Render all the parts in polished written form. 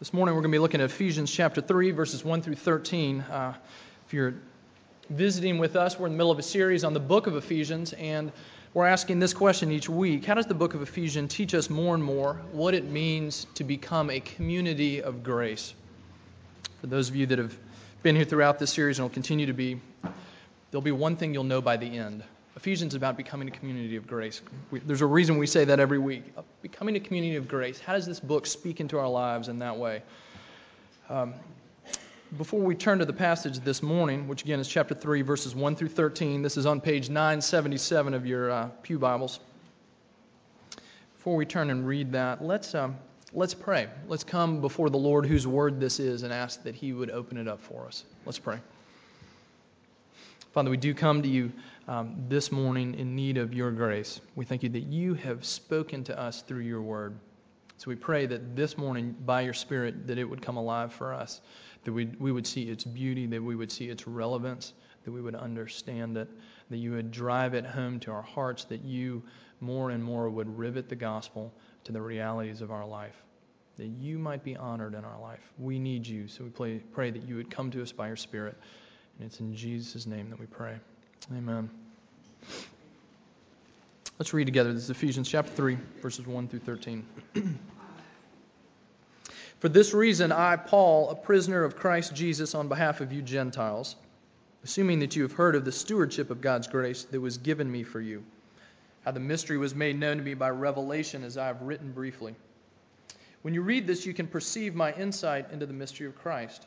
This morning we're going to be looking at Ephesians chapter 3, verses 1 through 13. If you're visiting with us, we're in the middle of a series on the book of Ephesians, and we're asking this question each week. How does the book of Ephesians teach us more and more what it means to become a community of grace? For those of you that have been here throughout this series and will continue to be, there'll be one thing you'll know by the end. Ephesians is about becoming a community of grace. There's a reason we say that every week. Becoming a community of grace. How does this book speak into our lives in that way? Before we turn to the passage this morning, which again is chapter 3, verses 1 through 13, this is on page 977 of your Pew Bibles. Before we turn and read that, let's pray. Let's come before the Lord, whose word this is, and ask that He would open it up for us. Let's pray. Father, we do come to You this morning in need of Your grace. We thank You that You have spoken to us through Your word. So we pray that this morning, by Your Spirit, that it would come alive for us, that we would see its beauty, that we would see its relevance, that we would understand it, that You would drive it home to our hearts, that You more and more would rivet the gospel to the realities of our life, that You might be honored in our life. We need You, so we pray that You would come to us by Your Spirit, and it's in Jesus' name that we pray. Amen. Let's read together. This is Ephesians chapter 3, verses 1 through 13. For this reason, I, Paul, a prisoner of Christ Jesus, on behalf of you Gentiles, assuming that you have heard of the stewardship of God's grace that was given me for you, how the mystery was made known to me by revelation, as I have written briefly. When you read this, you can perceive my insight into the mystery of Christ,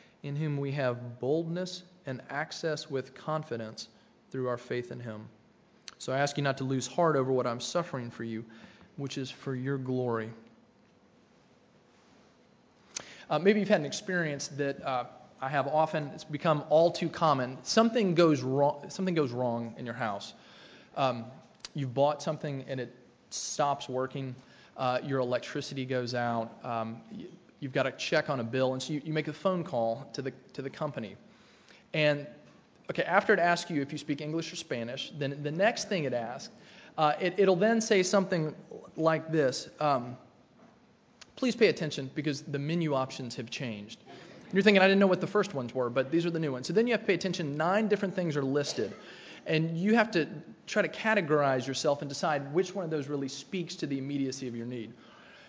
in whom we have boldness and access with confidence through our faith in Him. So I ask you not to lose heart over what I'm suffering for you, which is for your glory. Maybe you've had an experience that I have often. It's become all too common. Something goes wrong in your house. You've bought something and it stops working. Your electricity goes out. You've got to check on a bill, and so you make a phone call to the company. And okay, after it asks you if you speak English or Spanish, then the next thing it asks, it'll then say something like this: please pay attention because the menu options have changed. And you're thinking, I didn't know what the first ones were, but these are the new ones. So then you have to pay attention. 9 different things are listed, and you have to try to categorize yourself and decide which one of those really speaks to the immediacy of your need.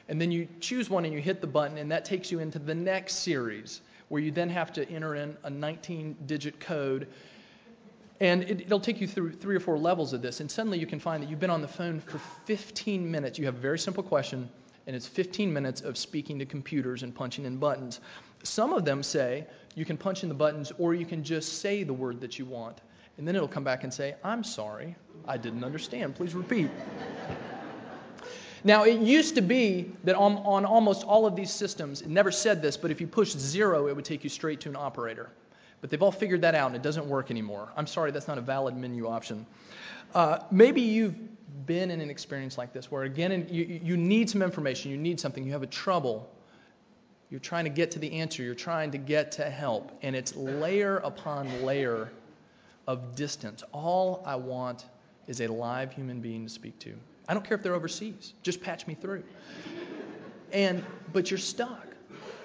And then you choose one and you hit the button, and that takes you into the next series, where you then have to enter in a 19-digit code. And it'll take you through 3 or 4 levels of this, and suddenly you can find that you've been on the phone for 15 minutes. You have a very simple question, and it's 15 minutes of speaking to computers and punching in buttons. Some of them say you can punch in the buttons, or you can just say the word that you want. And then it'll come back and say, I'm sorry, I didn't understand. Please repeat. Now, it used to be that on almost all of these systems, it never said this, but if you pushed 0, it would take you straight to an operator. But they've all figured that out, and it doesn't work anymore. I'm sorry, that's not a valid menu option. Maybe you've been in an experience like this, where again, you need some information, you need something, you have a trouble. You're trying to get to the answer, you're trying to get to help, and it's layer upon layer of distance. All I want is a live human being to speak to. I don't care if they're overseas. Just patch me through. But you're stuck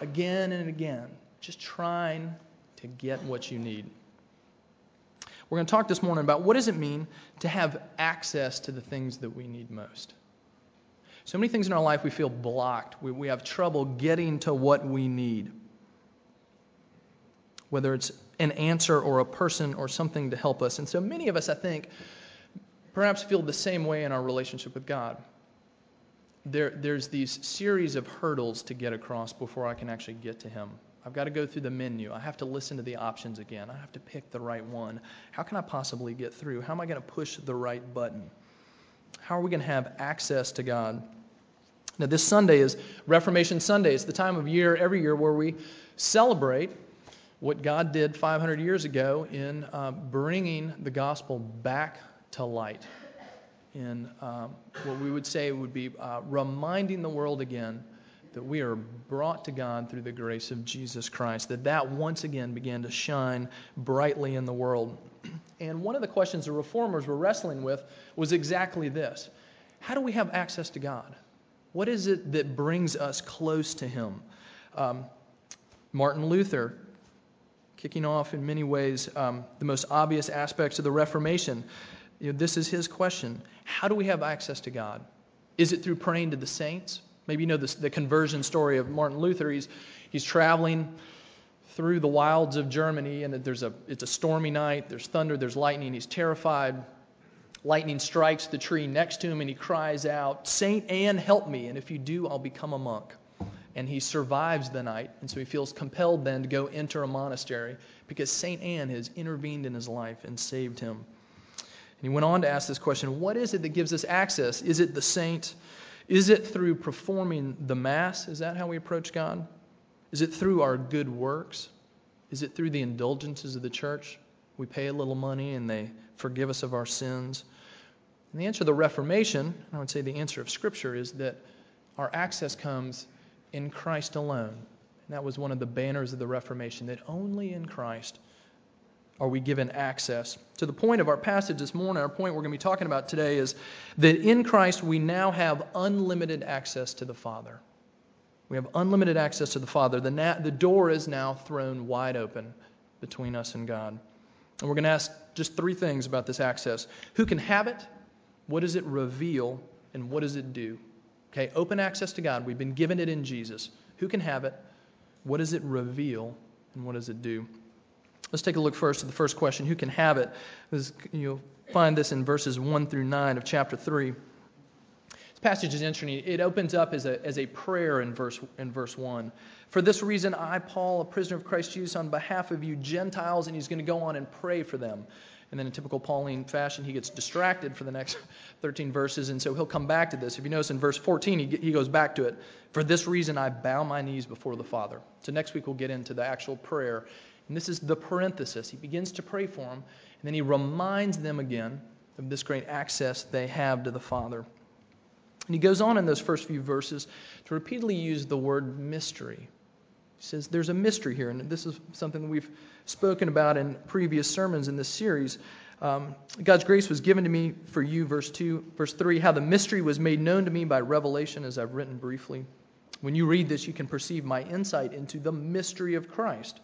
again and again, just trying to get what you need. We're going to talk this morning about what does it mean to have access to the things that we need most. So many things in our life we feel blocked. We have trouble getting to what we need. Whether it's an answer or a person or something to help us. And so many of us, I think, perhaps feel the same way in our relationship with God. There's these series of hurdles to get across before I can actually get to Him. I've got to go through the menu. I have to listen to the options again. I have to pick the right one. How can I possibly get through? How am I going to push the right button? How are we going to have access to God? Now, this Sunday is Reformation Sunday. It's the time of year, every year, where we celebrate what God did 500 years ago in bringing the gospel back to light, in what we would say would be reminding the world again that we are brought to God through the grace of Jesus Christ, that once again began to shine brightly in the world. And one of the questions the Reformers were wrestling with was exactly this: how do we have access to God? What is it that brings us close to Him? Martin Luther, kicking off in many ways the most obvious aspects of the Reformation, this is his question. How do we have access to God? Is it through praying to the saints? Maybe you know this, the conversion story of Martin Luther. He's traveling through the wilds of Germany, and it's a stormy night. There's thunder, there's lightning. He's terrified. Lightning strikes the tree next to him, and he cries out, "Saint Anne, help me, and if you do, I'll become a monk." And he survives the night, and so he feels compelled then to go enter a monastery because Saint Anne has intervened in his life and saved him. And he went on to ask this question: what is it that gives us access? Is it the saint? Is it through performing the Mass? Is that how we approach God? Is it through our good works? Is it through the indulgences of the church? We pay a little money and they forgive us of our sins. And the answer of the Reformation, I would say the answer of Scripture, is that our access comes in Christ alone. And that was one of the banners of the Reformation, that only in Christ are we given access. To the point of our passage this morning, our point we're going to be talking about today is that in Christ we now have unlimited access to the Father. We have unlimited access to the Father. The door is now thrown wide open between us and God. And we're going to ask just three things about this access. Who can have it? What does it reveal? And what does it do? Okay, open access to God. We've been given it in Jesus. Who can have it? What does it reveal? And what does it do? Let's take a look first at the first question: who can have it? You'll find this in verses 1 through 9 of chapter 3. This passage is interesting. It opens up as a prayer in verse 1. "For this reason, I, Paul, a prisoner of Christ Jesus, on behalf of you Gentiles," and he's going to go on and pray for them. And then in typical Pauline fashion, he gets distracted for the next 13 verses, and so he'll come back to this. If you notice in verse 14, he goes back to it. "For this reason, I bow my knees before the Father." So next week we'll get into the actual prayer. And this is the parenthesis. He begins to pray for them, and then he reminds them again of this great access they have to the Father. And he goes on in those first few verses to repeatedly use the word mystery. He says there's a mystery here, and this is something that we've spoken about in previous sermons in this series. God's grace was given to me for you, verse 2. Verse 3, how the mystery was made known to me by revelation, as I've written briefly. When you read this, you can perceive my insight into the mystery of Christ,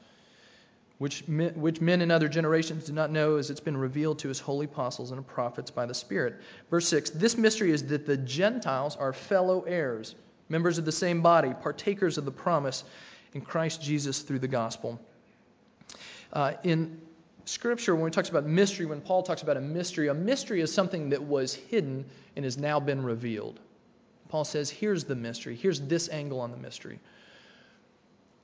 which men in other generations did not know, as it's been revealed to His holy apostles and prophets by the Spirit. Verse 6, this mystery is that the Gentiles are fellow heirs, members of the same body, partakers of the promise in Christ Jesus through the gospel. In Scripture, when it talks about mystery, when Paul talks about a mystery is something that was hidden and has now been revealed. Paul says, here's the mystery. Here's this angle on the mystery: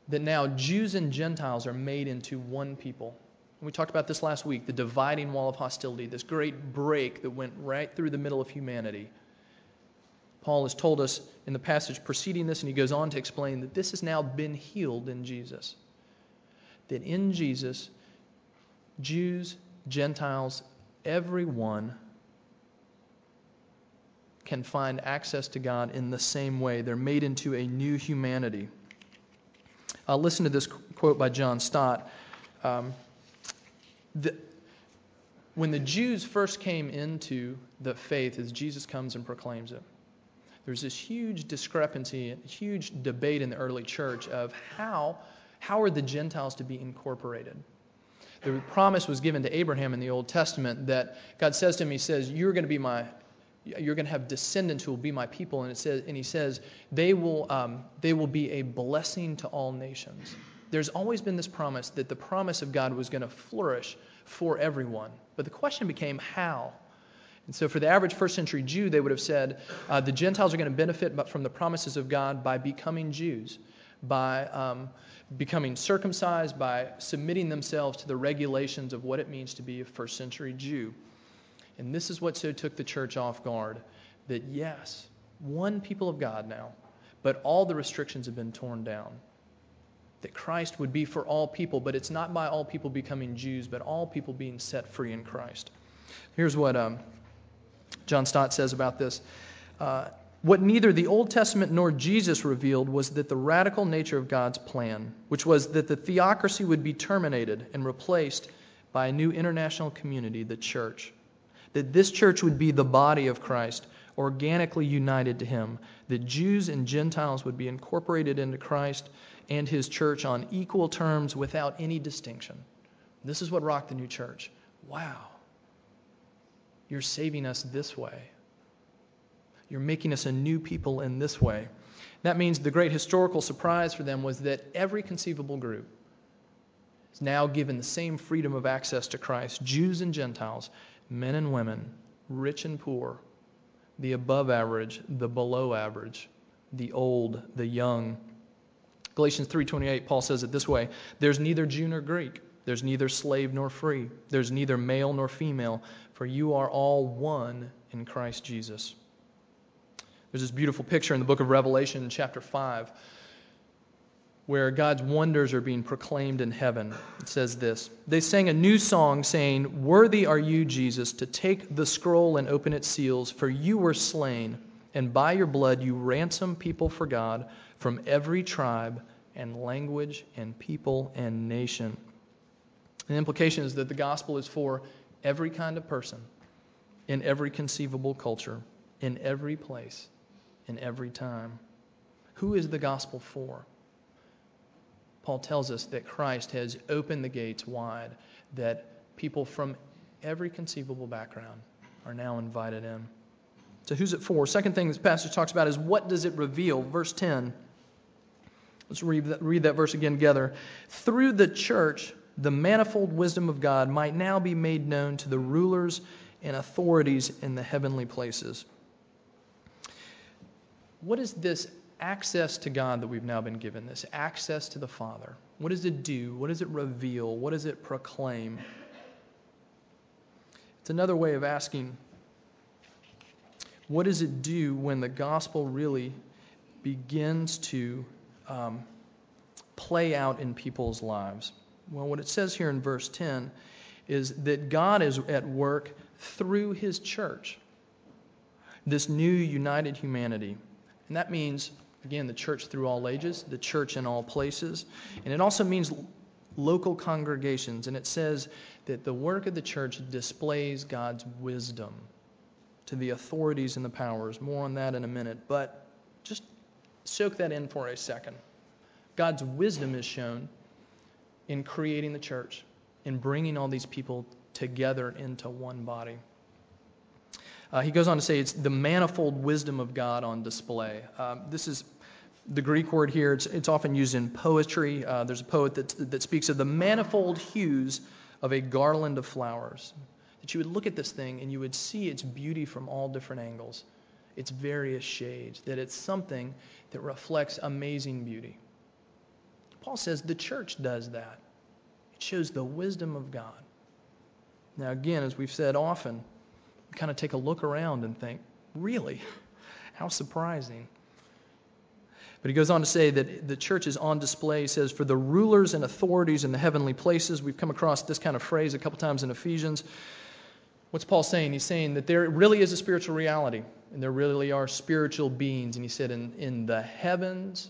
that now Jews and Gentiles are made into one people. And we talked about this last week, the dividing wall of hostility, this great break that went right through the middle of humanity. Paul has told us in the passage preceding this, and he goes on to explain that this has now been healed in Jesus. That in Jesus, Jews, Gentiles, everyone can find access to God in the same way. They're made into a new humanity. Listen to this quote by John Stott. When the Jews first came into the faith, as Jesus comes and proclaims it, there's this huge discrepancy, huge debate in the early church of how are the Gentiles to be incorporated. The promise was given to Abraham in the Old Testament that God says to him, He says, you're going to have descendants who will be my people, and He says they will be a blessing to all nations. there's always been this promise that the promise of God was going to flourish for everyone. But the question became, how? And so for the average first century Jew, they would have said, the Gentiles are going to benefit from the promises of God by becoming Jews, by becoming circumcised, by submitting themselves to the regulations of what it means to be a first century Jew. And this is what so took the church off guard, that yes, one people of God now, but all the restrictions have been torn down. That Christ would be for all people, but it's not by all people becoming Jews, but all people being set free in Christ. Here's what John Stott says about this. What neither the Old Testament nor Jesus revealed was that the radical nature of God's plan, which was that the theocracy would be terminated and replaced by a new international community, the church. That this church would be the body of Christ, organically united to him. That Jews and Gentiles would be incorporated into Christ and his church on equal terms without any distinction. This is what rocked the new church. Wow. You're saving us this way. You're making us a new people in this way. That means the great historical surprise for them was that every conceivable group is now given the same freedom of access to Christ, Jews and Gentiles, men and women, rich and poor, the above average, the below average, the old, the young. Galatians 3:28, Paul says it this way, "There's neither Jew nor Greek. There's neither slave nor free. There's neither male nor female, for you are all one in Christ Jesus." There's this beautiful picture in the book of Revelation, chapter 5, where God's wonders are being proclaimed in heaven. It says this, "They sang a new song saying, 'Worthy are you, Jesus, to take the scroll and open its seals, for you were slain, and by your blood you ransomed people for God from every tribe and language and people and nation.'" The implication is that the gospel is for every kind of person, in every conceivable culture, in every place, in every time. Who is the gospel for? Paul tells us that Christ has opened the gates wide, that people from every conceivable background are now invited in. So who's it for? Second thing this passage talks about is, what does it reveal? Verse 10. Let's read that verse again together. "Through the church, the manifold wisdom of God might now be made known to the rulers and authorities in the heavenly places." What is this access to God that we've now been given, this access to the Father? What does it do? What does it reveal? What does it proclaim? It's another way of asking, what does it do when the gospel really begins to play out in people's lives? Well, what it says here in verse 10 is that God is at work through his church, this new united humanity. And that means, again, the church through all ages, the church in all places. And it also means local congregations. And it says that the work of the church displays God's wisdom to the authorities and the powers. More on that in a minute. But just soak that in for a second. God's wisdom is shown in creating the church, in bringing all these people together into one body. He goes on to say it's the manifold wisdom of God on display. This is the Greek word here. It's often used in poetry. There's a poet that speaks of the manifold hues of a garland of flowers, that you would look at this thing and you would see its beauty from all different angles, its various shades, that it's something that reflects amazing beauty. Paul says the church does that. It shows the wisdom of God. Now again, as we've said often, we kind of take a look around and think, really? How surprising. But he goes on to say that the church is on display. He says, "For the rulers and authorities in the heavenly places." We've come across this kind of phrase a couple times in Ephesians. What's Paul saying? He's saying that there really is a spiritual reality, and there really are spiritual beings. And he said, in the heavens,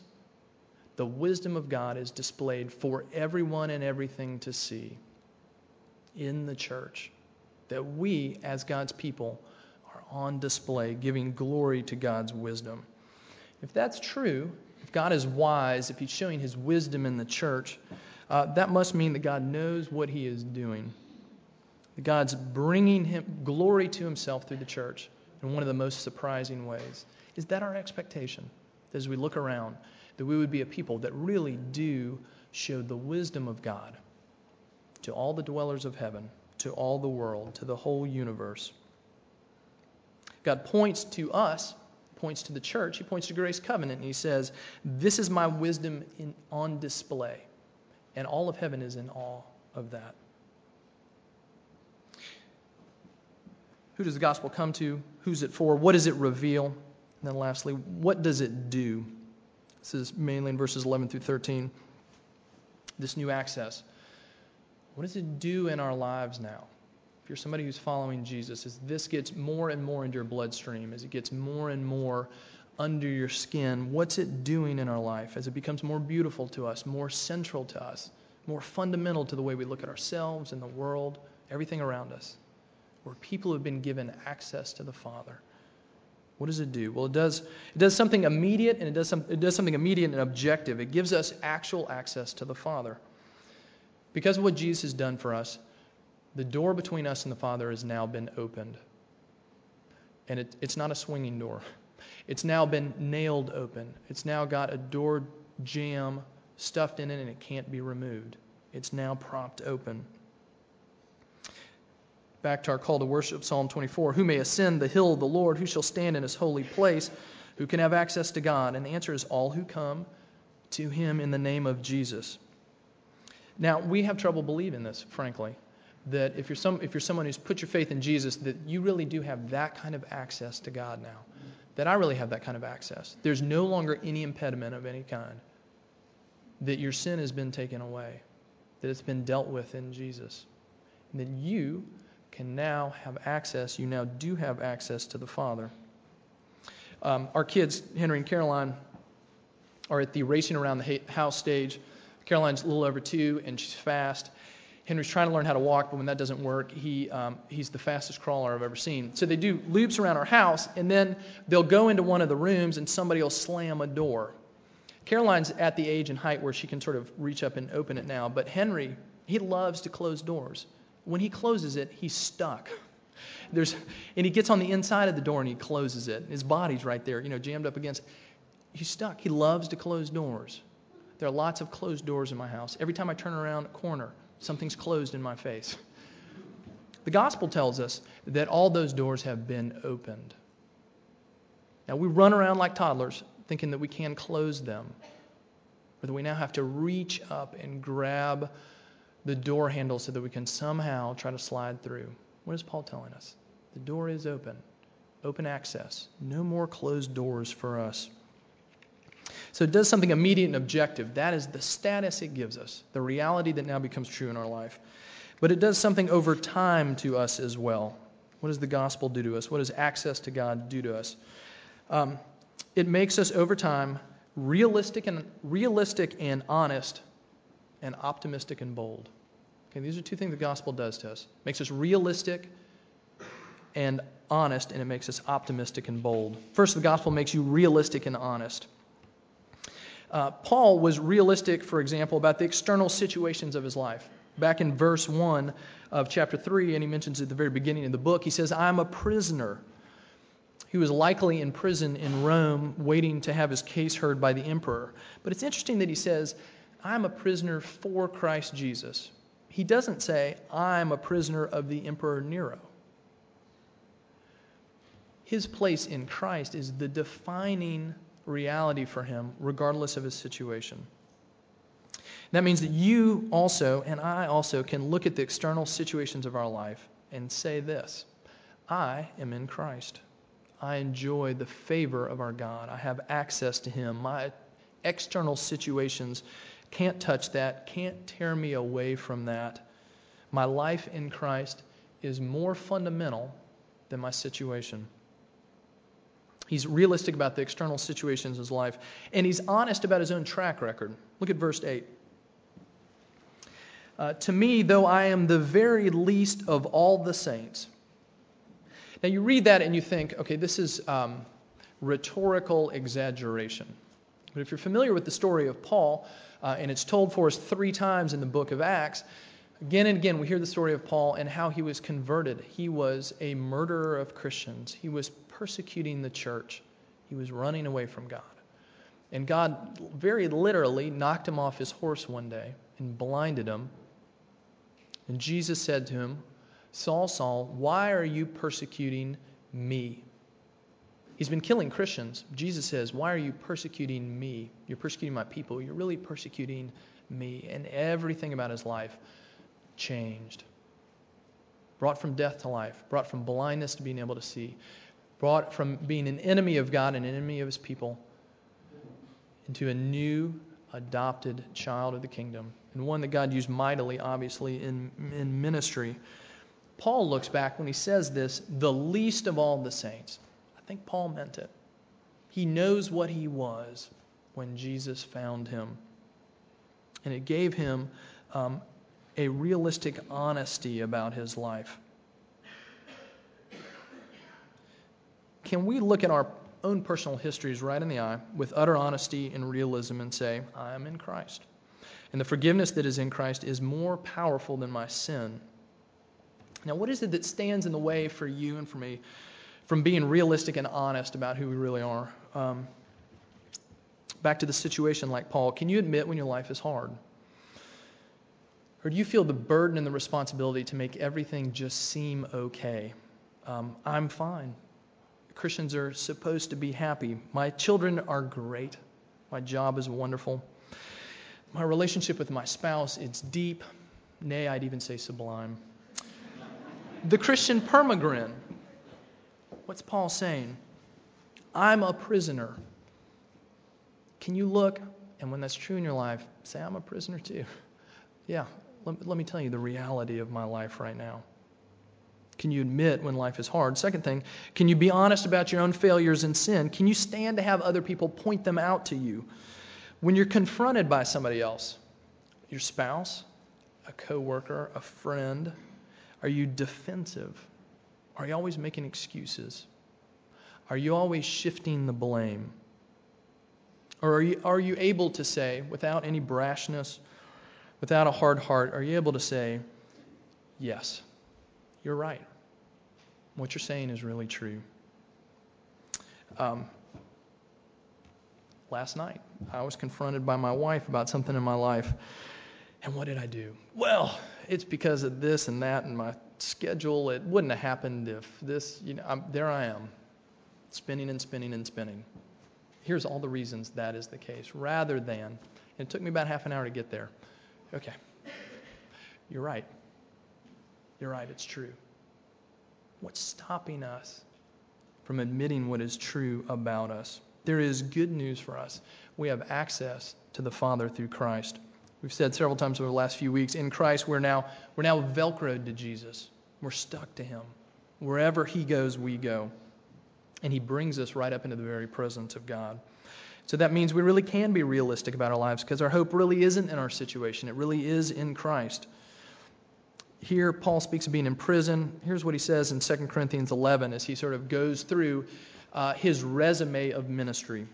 the wisdom of God is displayed for everyone and everything to see in the church, that we, as God's people, are on display, giving glory to God's wisdom. If that's true, if God is wise, if he's showing his wisdom in the church, that must mean that God knows what he is doing, that God's bringing him glory to himself through the church in one of the most surprising ways. Is that our expectation? As we look around, that we would be a people that really do showed the wisdom of God to all the dwellers of heaven, to all the world, to the whole universe. God points to us, points to the church, he points to Grace Covenant, and he says, this is my wisdom on display. And all of heaven is in awe of that. Who does the gospel come to? Who's it for? What does it reveal? And then lastly, what does it do? This is mainly in verses 11 through 13. This new access. What does it do in our lives now? If you're somebody who's following Jesus, as this gets more and more into your bloodstream, as it gets more and more under your skin, what's it doing in our life as it becomes more beautiful to us, more central to us, more fundamental to the way we look at ourselves and the world, everything around us, where people have been given access to the Father? What does it do? Well, it does something immediate, and it does something immediate and objective. It gives us actual access to the Father. Because of what Jesus has done for us, the door between us and the Father has now been opened. And it's not a swinging door. It's now been nailed open. It's now got a door jamb stuffed in it, and it can't be removed. It's now propped open. Back to our call to worship, Psalm 24. Who may ascend the hill of the Lord? Who shall stand in his holy place? Who can have access to God? And the answer is all who come to him in the name of Jesus. Now, we have trouble believing this, frankly. That if you're someone who's put your faith in Jesus, that you really do have that kind of access to God now. That I really have that kind of access. There's no longer any impediment of any kind. That your sin has been taken away. That it's been dealt with in Jesus. And that you can now have access. You now do have access to the Father. Our kids, Henry and Caroline, are at the Racing Around the House stage. Caroline's a little over 2, and she's fast. Henry's trying to learn how to walk, but when that doesn't work, he's the fastest crawler I've ever seen. So they do loops around our house, and then they'll go into one of the rooms, and somebody will slam a door. Caroline's at the age and height where she can sort of reach up and open it now, but Henry, he loves to close doors. When he closes it, he's stuck. And he gets on the inside of the door, and he closes it. His body's right there, jammed up against. He's stuck. He loves to close doors. There are lots of closed doors in my house. Every time I turn around a corner, something's closed in my face. The gospel tells us that all those doors have been opened. Now, we run around like toddlers thinking that we can close them, or that we now have to reach up and grab the door handle so that we can somehow try to slide through. What is Paul telling us? The door is open. Open access. No more closed doors for us. So it does something immediate and objective. That is the status it gives us, the reality that now becomes true in our life. But it does something over time to us as well. What does the gospel do to us? What does access to God do to us? It makes us over time realistic and honest, and optimistic and bold. Okay, these are two things the gospel does to us. It makes us realistic and honest, and it makes us optimistic and bold. First, the gospel makes you realistic and honest. Paul was realistic, for example, about the external situations of his life. Back in verse 1 of chapter 3, and he mentions at the very beginning of the book, he says, I'm a prisoner. He was likely in prison in Rome, waiting to have his case heard by the emperor. But it's interesting that he says, I'm a prisoner for Christ Jesus. He doesn't say, I'm a prisoner of the emperor Nero. His place in Christ is the defining reality for him, regardless of his situation. That means that you also and I also can look at the external situations of our life and say this: I am in Christ. I enjoy the favor of our God. I have access to him. My external situations can't touch that, can't tear me away from that. My life in Christ is more fundamental than my situation. He's realistic about the external situations of his life, and he's honest about his own track record. Look at verse 8. To me, though I am the very least of all the saints. Now you read that and you think, okay, this is rhetorical exaggeration. But if you're familiar with the story of Paul, and it's told for us 3 times in the book of Acts, again and again we hear the story of Paul and how he was converted. He was a murderer of Christians. He was persecuting the church. He was running away from God. And God very literally knocked him off his horse one day and blinded him. And Jesus said to him, "Saul, Saul, why are you persecuting me?" He's been killing Christians. Jesus says, "Why are you persecuting me? You're persecuting my people. You're really persecuting me." And everything about his life changed. Brought from death to life. Brought from blindness to being able to see. Brought from being an enemy of God and an enemy of his people into a new adopted child of the kingdom, and one that God used mightily, obviously, in ministry. Paul looks back when he says this, the least of all the saints. I think Paul meant it. He knows what he was when Jesus found him. And it gave him a realistic honesty about his life. Can we look at our own personal histories right in the eye with utter honesty and realism and say, I am in Christ. And the forgiveness that is in Christ is more powerful than my sin. Now, what is it that stands in the way for you and for me from being realistic and honest about who we really are? Back to the situation like Paul. Can you admit when your life is hard? Or do you feel the burden and the responsibility to make everything just seem okay? I'm fine. Christians are supposed to be happy. My children are great. My job is wonderful. My relationship with my spouse, it's deep. Nay, I'd even say sublime. The Christian permagrin. What's Paul saying? I'm a prisoner. Can you look, and when that's true in your life, say, I'm a prisoner too. Yeah, let me tell you the reality of my life right now. Can you admit when life is hard? Second thing, can you be honest about your own failures and sin? Can you stand to have other people point them out to you? When you're confronted by somebody else, your spouse, a coworker, a friend, are you defensive? Are you always making excuses? Are you always shifting the blame? Or are you able to say, without any brashness, without a hard heart, are you able to say, yes, you're right. What you're saying is really true. Last night, I was confronted by my wife about something in my life. And what did I do? Well, it's because of this and that and my schedule. It wouldn't have happened if this, there I am, spinning and spinning and spinning. Here's all the reasons that is the case, rather than, and it took me about half an hour to get there. Okay, you're right. You're right, it's true. What's stopping us from admitting what is true about us? There is good news for us. We have access to the Father through Christ. We've said several times over the last few weeks, in Christ we're now Velcroed to Jesus. We're stuck to him. Wherever he goes, we go. And he brings us right up into the very presence of God. So that means we really can be realistic about our lives because our hope really isn't in our situation. It really is in Christ. Here, Paul speaks of being in prison. Here's what he says in 2 Corinthians 11 as he sort of goes through his resume of ministry.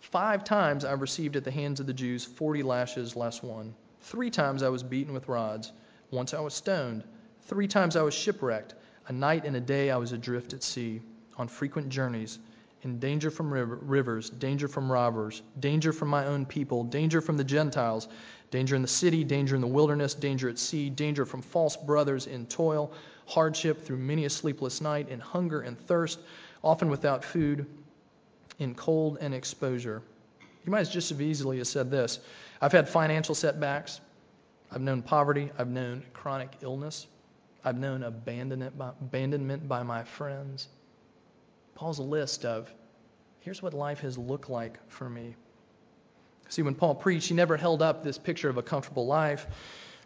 5 times I received at the hands of the Jews 40 lashes less one. 3 times I was beaten with rods. Once I was stoned. 3 times I was shipwrecked. A night and a day I was adrift at sea, on frequent journeys, in danger from rivers, danger from robbers, danger from my own people, danger from the Gentiles, danger in the city, danger in the wilderness, danger at sea, danger from false brothers in toil, hardship through many a sleepless night, in hunger and thirst, often without food, in cold and exposure. You might just as easily have said this. I've had financial setbacks. I've known poverty. I've known chronic illness. I've known abandonment by my friends. Paul's list of, here's what life has looked like for me. See, when Paul preached, he never held up this picture of a comfortable life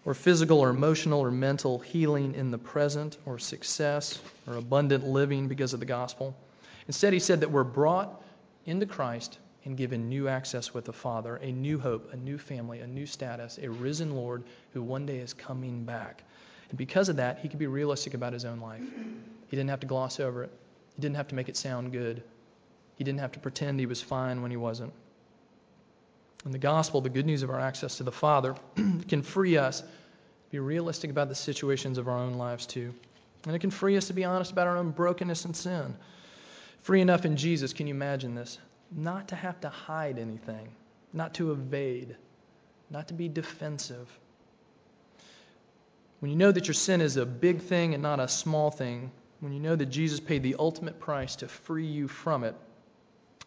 or physical or emotional or mental healing in the present or success or abundant living because of the gospel. Instead, he said that we're brought into Christ and given new access with the Father, a new hope, a new family, a new status, a risen Lord who one day is coming back. And because of that, he could be realistic about his own life. He didn't have to gloss over it. He didn't have to make it sound good. He didn't have to pretend he was fine when he wasn't. And the gospel, the good news of our access to the Father, can free us to be realistic about the situations of our own lives too. And it can free us to be honest about our own brokenness and sin. Free enough in Jesus, can you imagine this? not to have to hide anything, not to evade, not to be defensive. When you know that your sin is a big thing and not a small thing, when you know that Jesus paid the ultimate price to free you from it,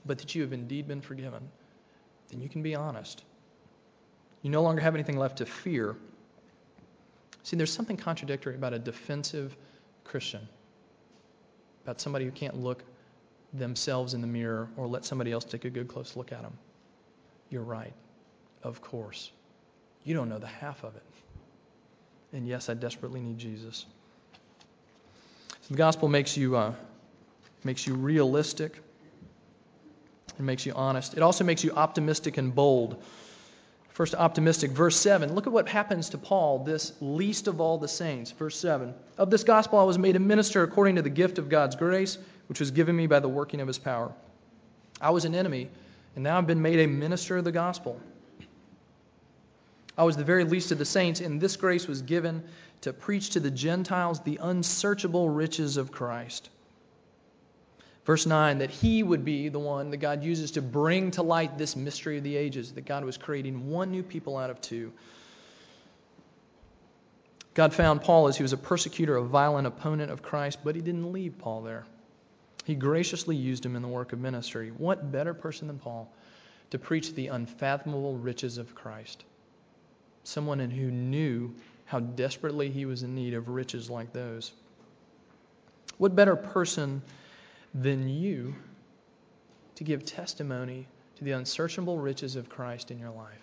but that you have indeed been forgiven, then you can be honest. You no longer have anything left to fear. See, there's something contradictory about a defensive Christian, about somebody who can't look themselves in the mirror or let somebody else take a good close look at them. You're right, of course. You don't know the half of it. And yes, I desperately need Jesus. So the gospel makes you realistic. It makes you honest. It also makes you optimistic and bold. First, optimistic, verse 7. Look at what happens to Paul, this least of all the saints. Verse 7. Of this gospel I was made a minister according to the gift of God's grace, which was given me by the working of his power. I was an enemy, and now I've been made a minister of the gospel. I was the very least of the saints, and this grace was given to preach to the Gentiles the unsearchable riches of Christ. Verse 9, that he would be the one that God uses to bring to light this mystery of the ages, that God was creating one new people out of two. God found Paul as he was a persecutor, a violent opponent of Christ, but he didn't leave Paul there. He graciously used him in the work of ministry. What better person than Paul to preach the unfathomable riches of Christ? Someone who knew how desperately he was in need of riches like those. What better person than you to give testimony to the unsearchable riches of Christ in your life?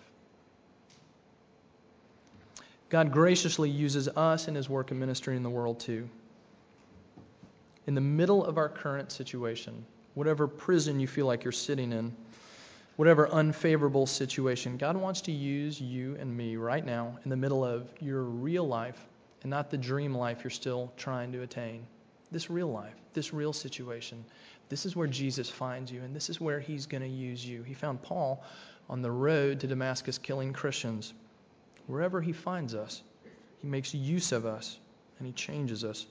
God graciously uses us in his work of ministry in the world too. In the middle of our current situation, whatever prison you feel like you're sitting in, whatever unfavorable situation, God wants to use you and me right now in the middle of your real life and not the dream life you're still trying to attain. This real life, this real situation, this is where Jesus finds you, and this is where he's going to use you. He found Paul on the road to Damascus killing Christians. Wherever he finds us, he makes use of us, and he changes us.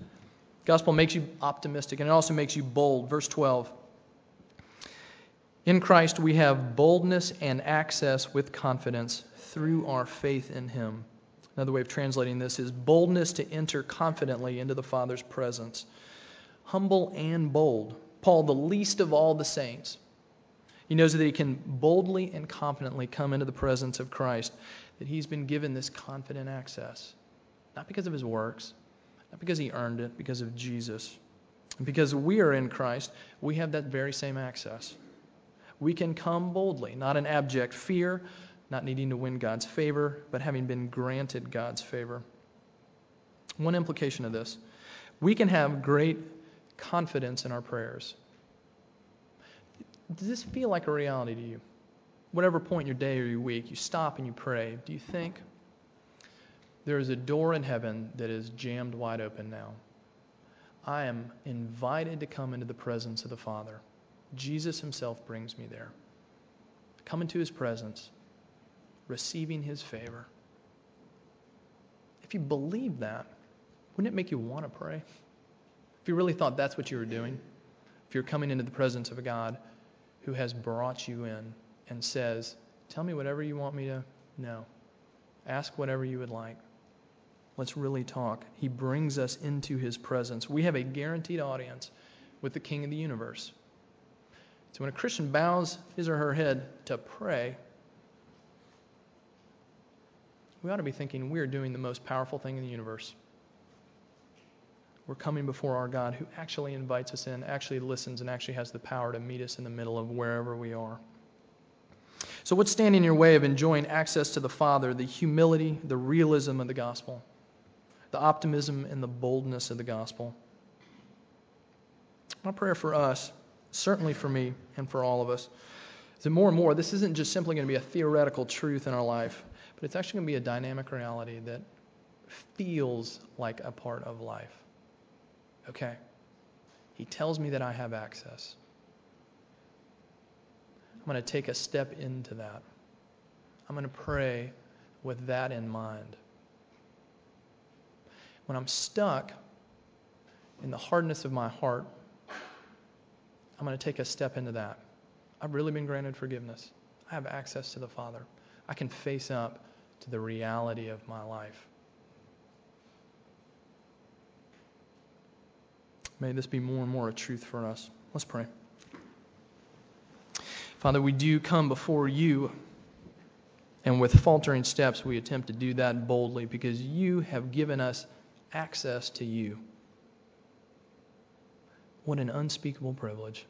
Gospel makes you optimistic, and it also makes you bold. Verse 12, in Christ we have boldness and access with confidence through our faith in him. Another way of translating this is boldness to enter confidently into the Father's presence. Humble and bold. Paul, the least of all the saints. He knows that he can boldly and confidently come into the presence of Christ, that he's been given this confident access. Not because of his works, not because he earned it, because of Jesus. And because we are in Christ, we have that very same access. We can come boldly, not in abject fear, not needing to win God's favor, but having been granted God's favor. One implication of this, we can have great confidence in our prayers. Does this feel like a reality to you? Whatever point in your day or your week, you stop and you pray. Do you think there is a door in heaven that is jammed wide open now? I am invited to come into the presence of the Father. Jesus himself brings me there. Come into his presence, receiving his favor. If you believe that, wouldn't it make you want to pray? If you really thought that's what you were doing, if you're coming into the presence of a God who has brought you in and says, tell me whatever you want me to know. Ask whatever you would like. Let's really talk. He brings us into his presence. We have a guaranteed audience with the King of the universe. So when a Christian bows his or her head to pray, we ought to be thinking we're doing the most powerful thing in the universe. We're coming before our God who actually invites us in, actually listens, and actually has the power to meet us in the middle of wherever we are. So what's standing in your way of enjoying access to the Father, the humility, the realism of the gospel, the optimism and the boldness of the gospel? My prayer for us, certainly for me and for all of us, is that more and more this isn't just simply going to be a theoretical truth in our life, but it's actually going to be a dynamic reality that feels like a part of life. Okay, he tells me that I have access. I'm going to take a step into that. I'm going to pray with that in mind. When I'm stuck in the hardness of my heart, I'm going to take a step into that. I've really been granted forgiveness. I have access to the Father. I can face up to the reality of my life. May this be more and more a truth for us. Let's pray. Father, we do come before you, and with faltering steps we attempt to do that boldly because you have given us access to you. What an unspeakable privilege.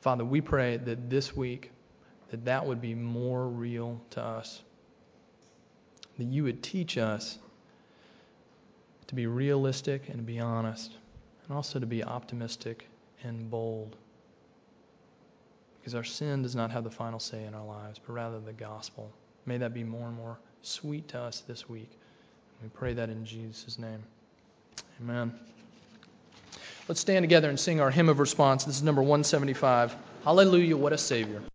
Father, we pray that this week that would be more real to us, that you would teach us to be realistic and be honest, and also to be optimistic and bold, because our sin does not have the final say in our lives, but rather the gospel. May that be more and more sweet to us this week. We pray that in Jesus' name. Amen. Let's stand together and sing our hymn of response. This is number 175. Hallelujah, what a Savior.